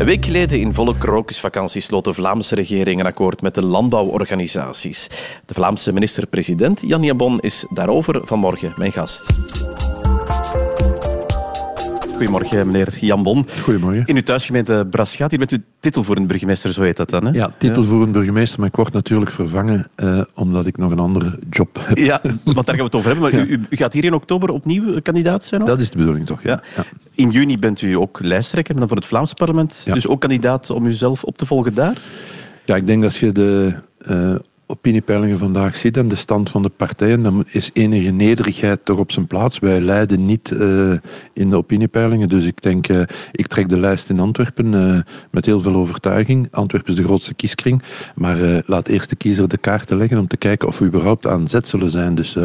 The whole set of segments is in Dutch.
Een week geleden in volle krokusvakantie sloot de Vlaamse regering een akkoord met de landbouworganisaties. De Vlaamse minister-president Jan Jambon is daarover vanmorgen mijn gast. Goedemorgen, meneer Jambon. Goedemorgen. In uw thuisgemeente Braschaat, hier bent u titelvoerend burgemeester, zo heet dat dan, hè? Ja, titelvoerend burgemeester, maar ik word natuurlijk vervangen omdat ik nog een andere job heb. Ja, want daar gaan we het over hebben. Maar u gaat hier in oktober opnieuw kandidaat zijn? Ook? Dat is de bedoeling, toch? Ja. Ja. In juni bent u ook lijsttrekker dan voor het Vlaams parlement. Ja. Dus ook kandidaat om uzelf op te volgen daar? Ja, ik denk dat als je de opiniepeilingen vandaag ziet en de stand van de partijen, dan is enige nederigheid toch op zijn plaats. Wij leiden niet in de opiniepeilingen, dus ik denk, ik trek de lijst in Antwerpen met heel veel overtuiging. Antwerpen is de grootste kieskring, maar laat eerst de kiezer de kaarten leggen om te kijken of we überhaupt aan zet zullen zijn. Dus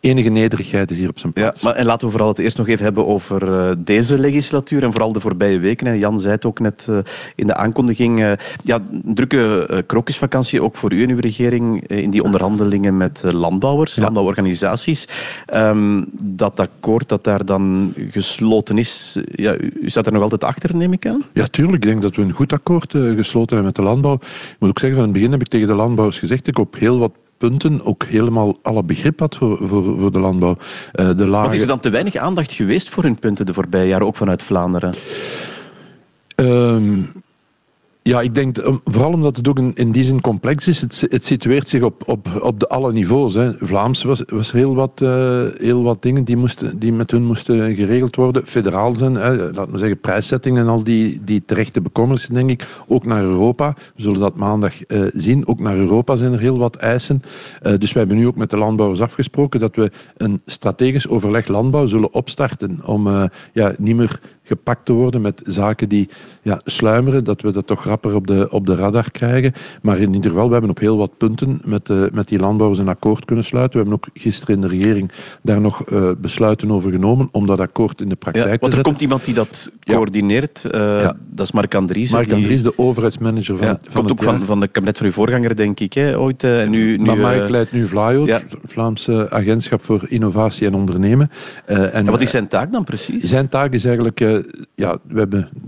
enige nederigheid is hier op zijn plaats. Ja, maar, en laten we vooral het eerst nog even hebben over deze legislatuur en vooral de voorbije weken. Hè. Jan zei het ook net in de aankondiging. Een drukke krokusvakantie, ook voor u en uw regering, in die onderhandelingen met landbouwers, landbouworganisaties. Dat akkoord dat daar dan gesloten is, ja, u staat er nog altijd achter, neem ik aan? Ja, tuurlijk. Ik denk dat we een goed akkoord gesloten hebben met de landbouw. Ik moet ook zeggen, van het begin heb ik tegen de landbouwers gezegd, ik op heel wat punten ook helemaal alle begrip had voor de landbouw. Wat is er dan te weinig aandacht geweest voor hun punten de voorbije jaren, ook vanuit Vlaanderen? Ja, ik denk vooral omdat het ook in die zin complex is. Het situeert zich op de alle niveaus. Hè. Vlaams was heel wat dingen die met hun moesten geregeld worden. Federaal zijn, laten we zeggen, prijszetting en al die terechte bekommernissen, denk ik. Ook naar Europa. We zullen dat maandag zien. Ook naar Europa zijn er heel wat eisen. Dus wij hebben nu ook met de landbouwers afgesproken dat we een strategisch overleg landbouw zullen opstarten om niet meer gepakt te worden met zaken die sluimeren, dat we dat toch rapper op de radar krijgen. Maar in ieder geval, we hebben op heel wat punten met die landbouwers een akkoord kunnen sluiten. We hebben ook gisteren in de regering daar nog besluiten over genomen om dat akkoord in de praktijk te zetten. Want er komt iemand die dat coördineert. Dat is Marc Andries. Marc Andries, de overheidsmanager van het komt ook van het kabinet van uw voorganger, denk ik. Hè, ooit, maar Marc leidt nu Vlaio, het Vlaamse Agentschap voor Innovatie en Ondernemen. En wat is zijn taak dan precies? Zijn taak is eigenlijk... ik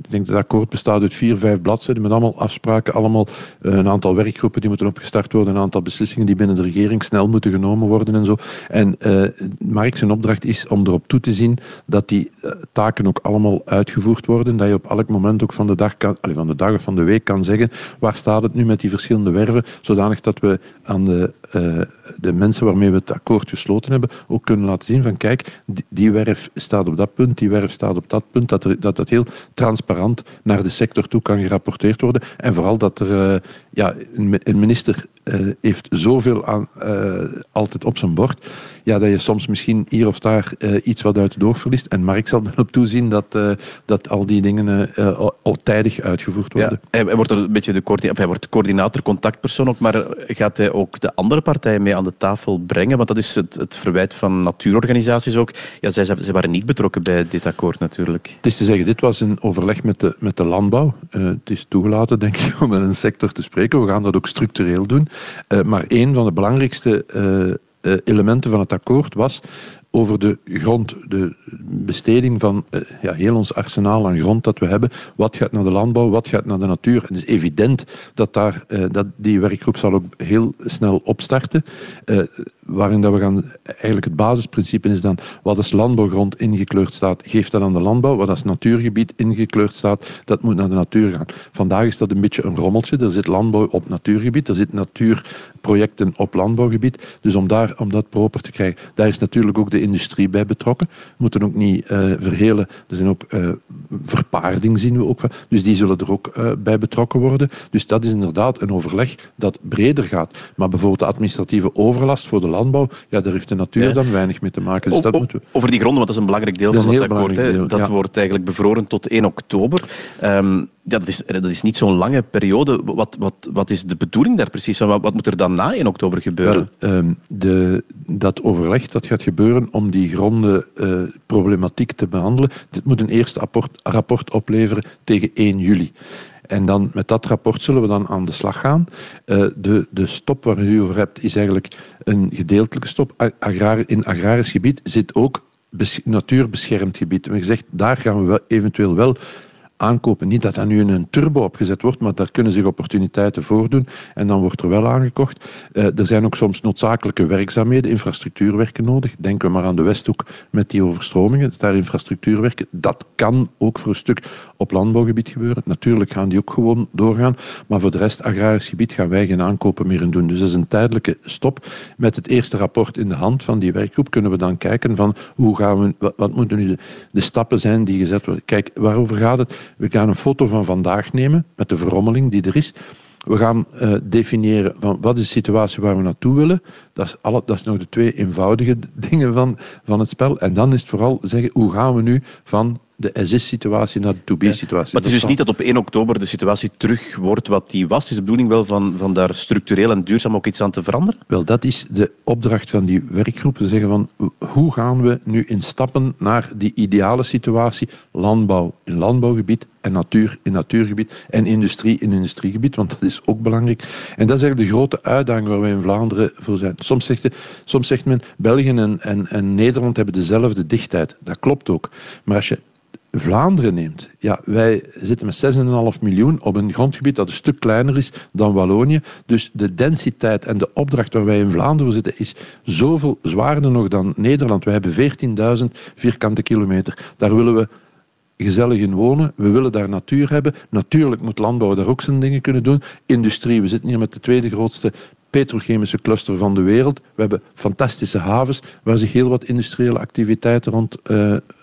denk dat het akkoord bestaat uit 4-5 bladzijden met allemaal afspraken, allemaal een aantal werkgroepen die moeten opgestart worden, een aantal beslissingen die binnen de regering snel moeten genomen worden en zo. En Mark zijn opdracht is om erop toe te zien dat die taken ook allemaal uitgevoerd worden, dat je op elk moment ook van de dag of van de week kan zeggen waar staat het nu met die verschillende werven, zodanig dat we aan de mensen waarmee we het akkoord gesloten hebben ook kunnen laten zien van kijk, die werf staat op dat punt, die werf staat op dat punt, dat heel transparant naar de sector toe kan gerapporteerd worden. En vooral dat er een minister heeft zoveel aan, altijd op zijn bord, dat je soms misschien hier of daar iets wat uit het oog verliest. En Mark zal erop toezien dat al die dingen al tijdig uitgevoerd worden. Ja, hij wordt een beetje de coördinator, contactpersoon ook, maar gaat hij ook de andere partijen mee aan de tafel brengen? Want dat is het verwijt van natuurorganisaties ook. Ja, zij waren niet betrokken bij dit akkoord natuurlijk. Het is te zeggen, dit was een overleg met de landbouw. Het is toegelaten, denk ik, om met een sector te spreken. We gaan dat ook structureel doen. Maar een van de belangrijkste elementen van het akkoord was over de grond, de besteding van heel ons arsenaal aan grond dat we hebben. Wat gaat naar de landbouw, wat gaat naar de natuur? En het is evident dat die werkgroep zal ook heel snel opstarten. Waarin dat we gaan, eigenlijk het basisprincipe is dan, wat als landbouwgrond ingekleurd staat, geeft dat aan de landbouw. Wat als natuurgebied ingekleurd staat, dat moet naar de natuur gaan. Vandaag is dat een beetje een rommeltje. Er zit landbouw op natuurgebied, er zit natuurprojecten op landbouwgebied. Dus om dat proper te krijgen, daar is natuurlijk ook de industrie bij betrokken. We moeten ook niet verhelen. Er zijn ook verpaarding zien we ook van. Dus die zullen er ook bij betrokken worden. Dus dat is inderdaad een overleg dat breder gaat. Maar bijvoorbeeld de administratieve overlast voor de landbouw, daar heeft de natuur dan weinig mee te maken. Dus dat moeten we... Over die gronden, want dat is een belangrijk deel van het akkoord. Dat wordt eigenlijk bevroren tot 1 oktober. Dat is niet zo'n lange periode. Wat is de bedoeling daar precies? Wat moet er dan na 1 oktober gebeuren? Wel, dat overleg dat gaat gebeuren om die grondenproblematiek te behandelen. Dit moet een eerste rapport opleveren tegen 1 juli. En dan met dat rapport zullen we dan aan de slag gaan. De stop waar u over hebt is eigenlijk een gedeeltelijke stop. In agrarisch gebied zit ook natuurbeschermd gebied. We hebben gezegd, daar gaan we eventueel wel aankopen. Niet dat er nu een turbo opgezet wordt, maar daar kunnen zich opportuniteiten voordoen en dan wordt er wel aangekocht. Er zijn ook soms noodzakelijke werkzaamheden, infrastructuurwerken nodig. Denken we maar aan de Westhoek met die overstromingen, daar infrastructuurwerken. Dat kan ook voor een stuk op landbouwgebied gebeuren. Natuurlijk gaan die ook gewoon doorgaan, maar voor de rest, agrarisch gebied, gaan wij geen aankopen meer in doen. Dus dat is een tijdelijke stop. Met het eerste rapport in de hand van die werkgroep kunnen we dan kijken van hoe gaan we, wat moeten nu de stappen zijn die gezet worden. Kijk, waarover gaat het? We gaan een foto van vandaag nemen, met de verrommeling die er is. We gaan definiëren van wat is de situatie waar we naartoe willen. Dat is nog de twee eenvoudige dingen van het spel. En dan is het vooral zeggen, hoe gaan we nu van de SS-situatie naar de to-be-situatie. Ja, maar het is dus niet dat op 1 oktober de situatie terug wordt wat die was. Is de bedoeling wel van daar structureel en duurzaam ook iets aan te veranderen? Wel, dat is de opdracht van die werkgroep. Te zeggen van, hoe gaan we nu in stappen naar die ideale situatie? Landbouw in landbouwgebied en natuur in natuurgebied en industrie in industriegebied, want dat is ook belangrijk. En dat is eigenlijk de grote uitdaging waar wij in Vlaanderen voor zijn. Soms zegt men, België en Nederland hebben dezelfde dichtheid. Dat klopt ook. Maar als je Vlaanderen neemt. Ja, wij zitten met 6,5 miljoen op een grondgebied dat een stuk kleiner is dan Wallonië. Dus de densiteit en de opdracht waar wij in Vlaanderen zitten is zoveel zwaarder nog dan Nederland. Wij hebben 14.000 vierkante kilometer. Daar willen we gezellig in wonen. We willen daar natuur hebben. Natuurlijk moet landbouw daar ook zijn dingen kunnen doen. Industrie. We zitten hier met de tweede grootste petrochemische cluster van de wereld. We hebben fantastische havens waar zich heel wat industriële activiteiten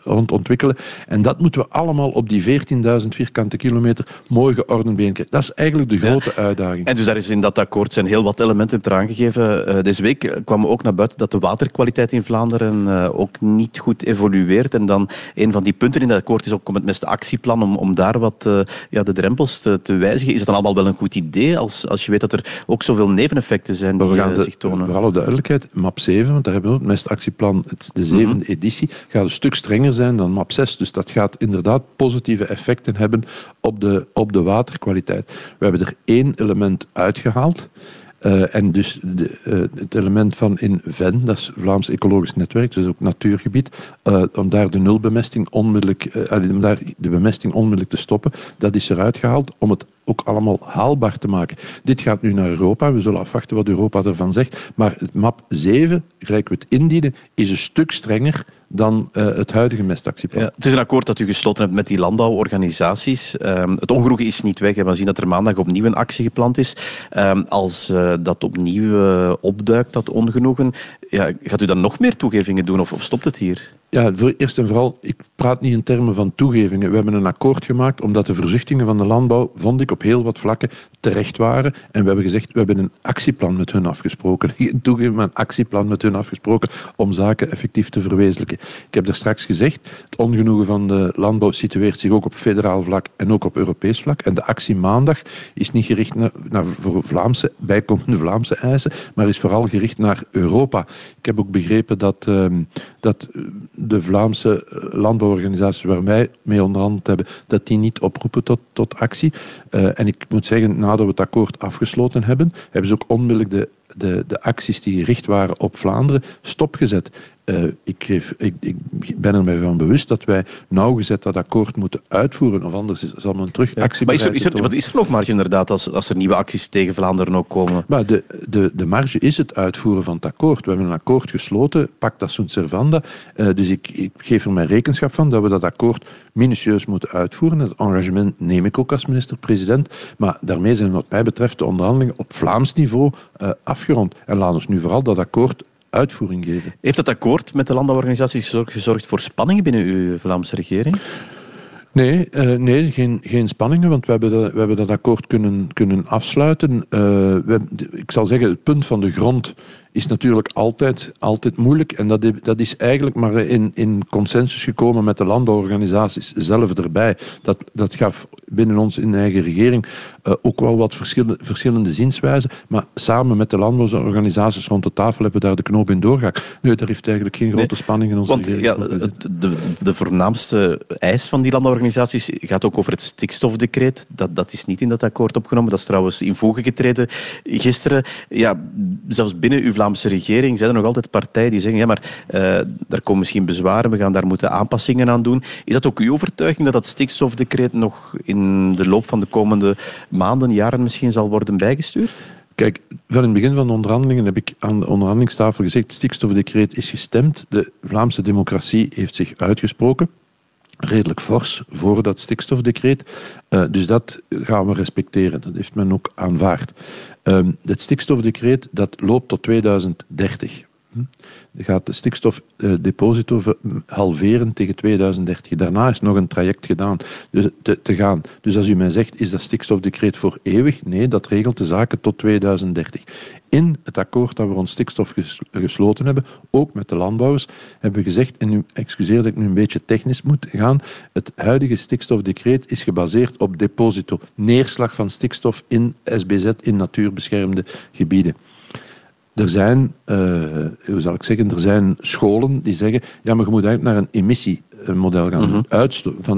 rond ontwikkelen. En dat moeten we allemaal op die 14.000 vierkante kilometer mooi geordend bijeenkrijgen. Dat is eigenlijk de grote uitdaging. En dus daar is in dat akkoord zijn heel wat elementen eraan gegeven. Deze week kwam ook naar buiten dat de waterkwaliteit in Vlaanderen ook niet goed evolueert. En dan een van die punten in dat akkoord is ook het meeste actieplan om daar wat de drempels te wijzigen. Is dat dan allemaal wel een goed idee als je weet dat er ook zoveel neveneffecten zijn die zich tonen? Voor alle duidelijkheid, MAP 7, want daar hebben we ook het meeste actieplan, het is de 7e editie, gaat een stuk strenger zijn dan MAP 6. Dus dat gaat inderdaad positieve effecten hebben op de waterkwaliteit. We hebben er 1 element uitgehaald. En dus het element van in VEN, dat is Vlaams Ecologisch Netwerk, dus ook natuurgebied, om daar de nulbemesting onmiddellijk, om daar de bemesting onmiddellijk te stoppen, dat is eruit gehaald om het ook allemaal haalbaar te maken. Dit gaat nu naar Europa, we zullen afwachten wat Europa ervan zegt, maar het MAP 7, gelijk we het indienen, is een stuk strenger dan het huidige mestactieplan. Ja, het is een akkoord dat u gesloten hebt met die landbouworganisaties. Het ongenoegen is niet weg. We zien dat er maandag opnieuw een actie gepland is. Als dat opnieuw opduikt, dat ongenoegen, gaat u dan nog meer toegevingen doen of stopt het hier? Ja, eerst en vooral, ik praat niet in termen van toegevingen. We hebben een akkoord gemaakt omdat de verzuchtingen van de landbouw, vond ik, op heel wat vlakken terecht waren. En we hebben gezegd, we hebben een actieplan met hun afgesproken. Geen toegeving, maar een actieplan met hun afgesproken om zaken effectief te verwezenlijken. Ik heb daar straks gezegd, het ongenoegen van de landbouw situeert zich ook op federaal vlak en ook op Europees vlak. En de actie maandag is niet gericht voor Vlaamse, bijkomende Vlaamse eisen, maar is vooral gericht naar Europa. Ik heb ook begrepen dat de Vlaamse landbouworganisaties waar wij mee onderhandeld hebben, dat die niet oproepen tot actie. En ik moet zeggen, nadat we het akkoord afgesloten hebben, hebben ze ook onmiddellijk de acties die gericht waren op Vlaanderen stopgezet. Ik ben er mij van bewust dat wij nauwgezet dat akkoord moeten uitvoeren, of anders zal men terug actie bereiden. Maar is er nog marge inderdaad als er nieuwe acties tegen Vlaanderen ook komen? Maar de marge is het uitvoeren van het akkoord. We hebben een akkoord gesloten, Pacta Sunt Servanda, dus ik geef er mijn rekenschap van dat we dat akkoord minutieus moeten uitvoeren. Het engagement neem ik ook als minister-president, maar daarmee zijn wat mij betreft de onderhandelingen op Vlaams niveau afgerond. En laat ons nu vooral dat akkoord uitvoering geven. Heeft dat akkoord met de landbouworganisatie gezorgd voor spanningen binnen uw Vlaamse regering? Nee, geen spanningen, want we hebben dat akkoord kunnen afsluiten. Ik zal zeggen, het punt van de grond is natuurlijk altijd moeilijk. En dat is eigenlijk maar in consensus gekomen met de landbouworganisaties zelf erbij. Dat gaf binnen ons in de eigen regering ook wel wat verschillende zienswijzen. Maar samen met de landbouworganisaties rond de tafel hebben we daar de knoop in doorgehakt. Nee, daar heeft eigenlijk geen grote spanning in onze regering. De voornaamste eis van die landbouworganisaties gaat ook over het stikstofdecreet. Dat is niet in dat akkoord opgenomen. Dat is trouwens in voege getreden gisteren. Ja, zelfs binnen uw Vlaamse regering zijn er nog altijd partijen die zeggen ja, maar daar komen misschien bezwaren, we gaan daar moeten aanpassingen aan doen. Is dat ook uw overtuiging dat dat stikstofdecreet nog in de loop van de komende maanden, jaren misschien zal worden bijgestuurd? Kijk, van in het begin van de onderhandelingen heb ik aan de onderhandelingstafel gezegd, het stikstofdecreet is gestemd, de Vlaamse democratie heeft zich uitgesproken, redelijk fors voor dat stikstofdecreet. Dus dat gaan we respecteren. Dat heeft men ook aanvaard. Het stikstofdecreet dat loopt tot 2030. Je gaat de stikstofdeposito halveren tegen 2030. Daarna is nog een traject gedaan te gaan. Dus als u mij zegt, is dat stikstofdecreet voor eeuwig? Nee, dat regelt de zaken tot 2030. In het akkoord dat we rond stikstof gesloten hebben, ook met de landbouwers, hebben we gezegd, en nu excuseer dat ik nu een beetje technisch moet gaan, het huidige stikstofdecreet is gebaseerd op deposito, neerslag van stikstof in SBZ, in natuurbeschermde gebieden. Er zijn, er zijn scholen die zeggen, ja, maar je moet eigenlijk naar een emissiemodel gaan.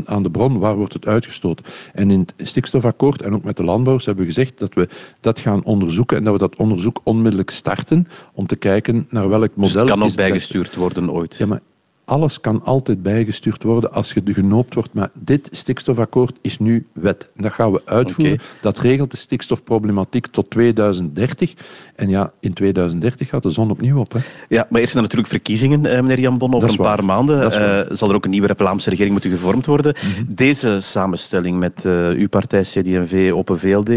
Aan de bron, waar wordt het uitgestoten? En in het stikstofakkoord en ook met de landbouwers hebben we gezegd dat we dat gaan onderzoeken en dat we dat onderzoek onmiddellijk starten om te kijken naar welk model... Dus het kan ook bijgestuurd worden ooit? Ja, maar alles kan altijd bijgestuurd worden als je genoopt wordt. Maar dit stikstofakkoord is nu wet. Dat gaan we uitvoeren. Okay. Dat regelt de stikstofproblematiek tot 2030. En ja, in 2030 gaat de zon opnieuw op. Hè? Ja, maar eerst zijn er natuurlijk verkiezingen, meneer Jambon. Over een paar maanden zal er ook een nieuwe Vlaamse regering moeten gevormd worden. Mm-hmm. Deze samenstelling met uw partij CD&V, Open VLD,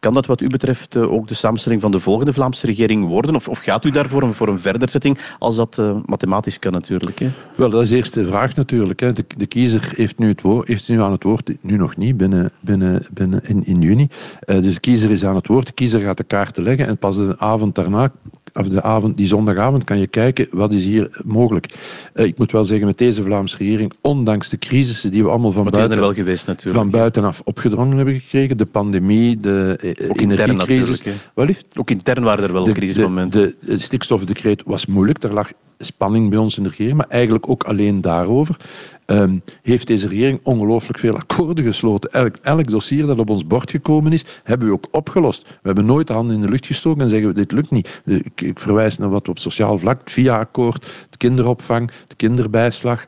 kan dat wat u betreft ook de samenstelling van de volgende Vlaamse regering worden? Of gaat u daarvoor voor een verderzetting, als dat mathematisch kan natuurlijk, hè? Wel, dat is eerst de vraag natuurlijk. Hè. De kiezer heeft nu, aan het woord, nu nog niet, binnen in juni. Dus de kiezer is aan het woord, de kiezer gaat de kaarten leggen en pas de avond daarna, of die zondagavond, kan je kijken wat is hier mogelijk. Ik moet wel zeggen, met deze Vlaamse regering, ondanks de crisissen die we allemaal van buitenaf opgedrongen hebben gekregen, de pandemie, de energiecrisis. Ook intern waren er wel crisismomenten. Het stikstofdecreet was moeilijk, er lag spanning bij ons in de regering, maar eigenlijk ook alleen daarover heeft deze regering ongelooflijk veel akkoorden gesloten. Elk dossier dat op ons bord gekomen is, hebben we ook opgelost. We hebben nooit de handen in de lucht gestoken en zeggen we, dit lukt niet. Ik verwijs naar wat we op sociaal vlak, het VIA-akkoord, de kinderopvang, de kinderbijslag,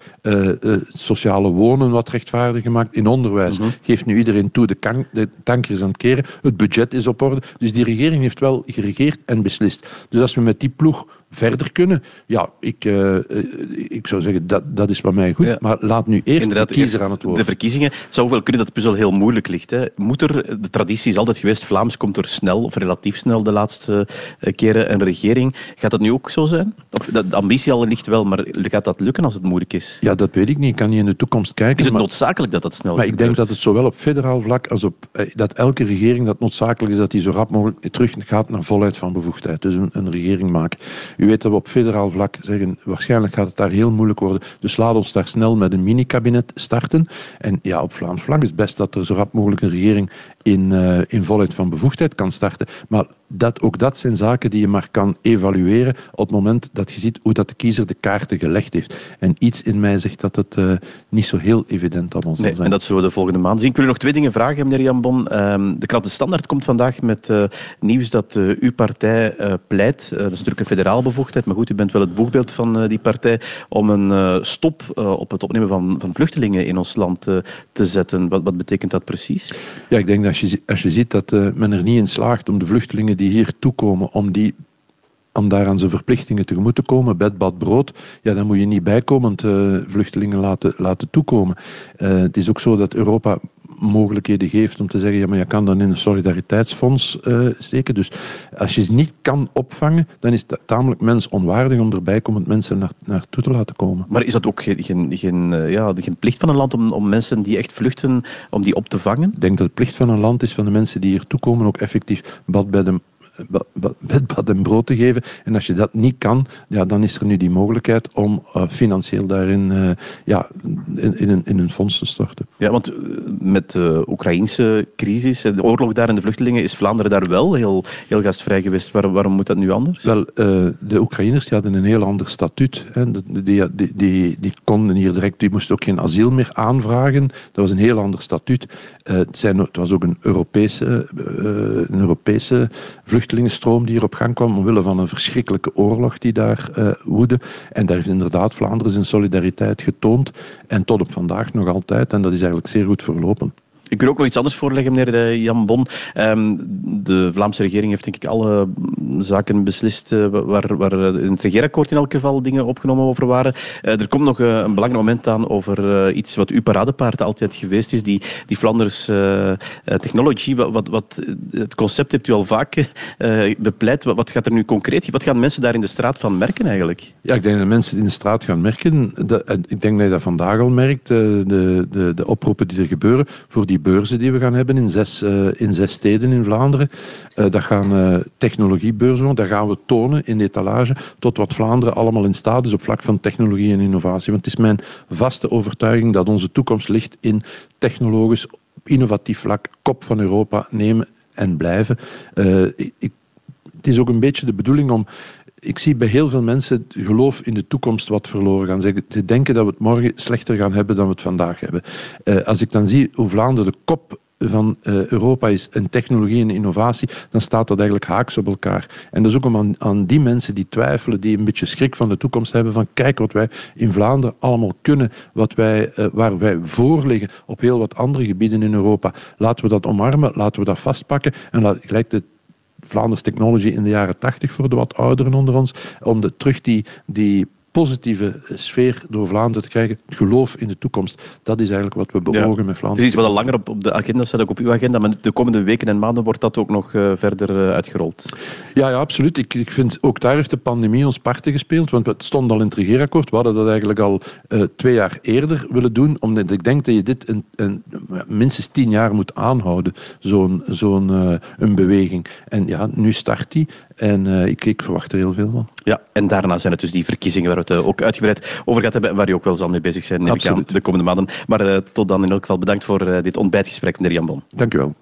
sociale wonen wat rechtvaardig gemaakt in onderwijs. Mm-hmm. Geeft nu iedereen toe, de tanker is aan het keren, het budget is op orde. Dus die regering heeft wel geregeerd en beslist. Dus als we met die ploeg verder kunnen, ja, ik zou zeggen, dat is bij mij goed. Ja. Maar laat nu eerst de kiezer aan het woord. De verkiezingen. Het zou ook wel kunnen dat de puzzel heel moeilijk ligt. Hè. De traditie is altijd geweest, Vlaams komt er snel, of relatief snel de laatste keren, een regering. Gaat dat nu ook zo zijn? Of, de ambitie al ligt wel, maar gaat dat lukken als het moeilijk is? Ja, dat weet ik niet. Ik kan niet in de toekomst kijken. Is het noodzakelijk dat dat snel gebeurt? Maar ik denk dat het zowel op federaal vlak als op... dat elke regering dat noodzakelijk is, dat die zo rap mogelijk terug gaat naar volheid van bevoegdheid. Dus een regering maken. U weet dat we op federaal vlak zeggen, waarschijnlijk gaat het daar heel moeilijk worden. Dus laat ons daar snel met een mini-kabinet starten. En ja, op Vlaams vlak is het best dat er zo rap mogelijk een regering in volheid van bevoegdheid kan starten. Maar ook dat zijn zaken die je maar kan evalueren op het moment dat je ziet hoe dat de kiezer de kaarten gelegd heeft. En iets in mij zegt dat het niet zo heel evident allemaal zal zijn. En dat zullen we de volgende maand zien. Ik wil u nog twee dingen vragen, meneer Jambon. De krant De Standaard komt vandaag met nieuws dat uw partij pleit. Dat is natuurlijk een federaal bevoegdheid, maar goed, u bent wel het boegbeeld van die partij om een stop op het opnemen van vluchtelingen in ons land te zetten. Wat betekent dat precies? Ja, ik denk dat als je ziet dat men er niet in slaagt om de vluchtelingen die hier toekomen, om daar aan zijn verplichtingen tegemoet te komen, bed, bad, brood, ja, dan moet je niet bijkomend vluchtelingen laten toekomen. Het is ook zo dat Europa mogelijkheden geeft om te zeggen, ja, maar je kan dan in een solidariteitsfonds steken. Dus als je ze niet kan opvangen, dan is het tamelijk mensonwaardig om erbij komend mensen naartoe te laten komen. Maar is dat ook geen plicht van een land om mensen die echt vluchten, om die op te vangen? Ik denk dat het plicht van een land is van de mensen die hier toekomen ook effectief bed, bad en brood te geven. En als je dat niet kan, ja, dan is er nu die mogelijkheid om financieel daarin in een fonds te storten. Ja, want met de Oekraïnse crisis en de oorlog daar en de vluchtelingen is Vlaanderen daar wel heel gastvrij geweest. Waarom moet dat nu anders? Wel, de Oekraïners die hadden een heel ander statuut. Hè. Die konden hier direct, die moesten ook geen asiel meer aanvragen. Dat was een heel ander statuut. Het was ook een Europese vluchtelingenstroom die hier op gang kwam omwille van een verschrikkelijke oorlog die daar woedde. En daar heeft inderdaad Vlaanderen zijn solidariteit getoond. En tot op vandaag nog altijd. En dat is eigenlijk zeer goed verlopen. Ik wil ook nog iets anders voorleggen, meneer Jambon. De Vlaamse regering heeft denk ik alle zaken beslist waar in het regeerakkoord in elk geval dingen opgenomen over waren. Er komt nog een belangrijk moment aan over iets wat uw paradepaard altijd geweest is, die Flanders Technology. Het concept hebt u al vaak bepleit. Wat gaat er nu concreet? Wat gaan mensen daar in de straat van merken eigenlijk? Ja, ik denk dat mensen in de straat gaan merken. Ik denk dat je dat vandaag al merkt. De oproepen die er gebeuren voor die beurzen die we gaan hebben in zes steden in Vlaanderen. Dat gaan technologiebeurzen worden. Daar gaan we tonen in de etalage tot wat Vlaanderen allemaal in staat is op vlak van technologie en innovatie. Want het is mijn vaste overtuiging dat onze toekomst ligt in technologisch, innovatief vlak, kop van Europa nemen en blijven. Het is ook een beetje de bedoeling om... Ik zie bij heel veel mensen het geloof in de toekomst wat verloren gaan. Ze denken dat we het morgen slechter gaan hebben dan we het vandaag hebben. Als ik dan zie hoe Vlaanderen de kop van Europa is en technologie en innovatie, dan staat dat eigenlijk haaks op elkaar. En dat is ook om aan die mensen die twijfelen, die een beetje schrik van de toekomst hebben, van kijk wat wij in Vlaanderen allemaal kunnen, waar wij voor liggen op heel wat andere gebieden in Europa. Laten we dat omarmen, laten we dat vastpakken en gelijk de Flanders Technology in de jaren 80 voor de wat ouderen onder ons, om terug die positieve sfeer door Vlaanderen te krijgen. Het geloof in de toekomst, dat is eigenlijk wat we beogen met Vlaanderen. Het is iets wat al langer op de agenda staat, ook op uw agenda, maar de komende weken en maanden wordt dat ook nog verder uitgerold. Ja, absoluut. Ik vind, ook daar heeft de pandemie ons parten gespeeld, want het stond al in het regeerakkoord. We hadden dat eigenlijk al 2 jaar eerder willen doen, omdat ik denk dat je dit minstens 10 jaar moet aanhouden, zo'n beweging. En ja, nu start die. En ik verwacht er heel veel van. Ja, en daarna zijn het dus die verkiezingen waar we het ook uitgebreid over gaat hebben en waar je ook wel zal mee bezig zijn, neem ik aan, de komende maanden. Maar tot dan in elk geval bedankt voor dit ontbijtgesprek, meneer Jambon. Dank u wel.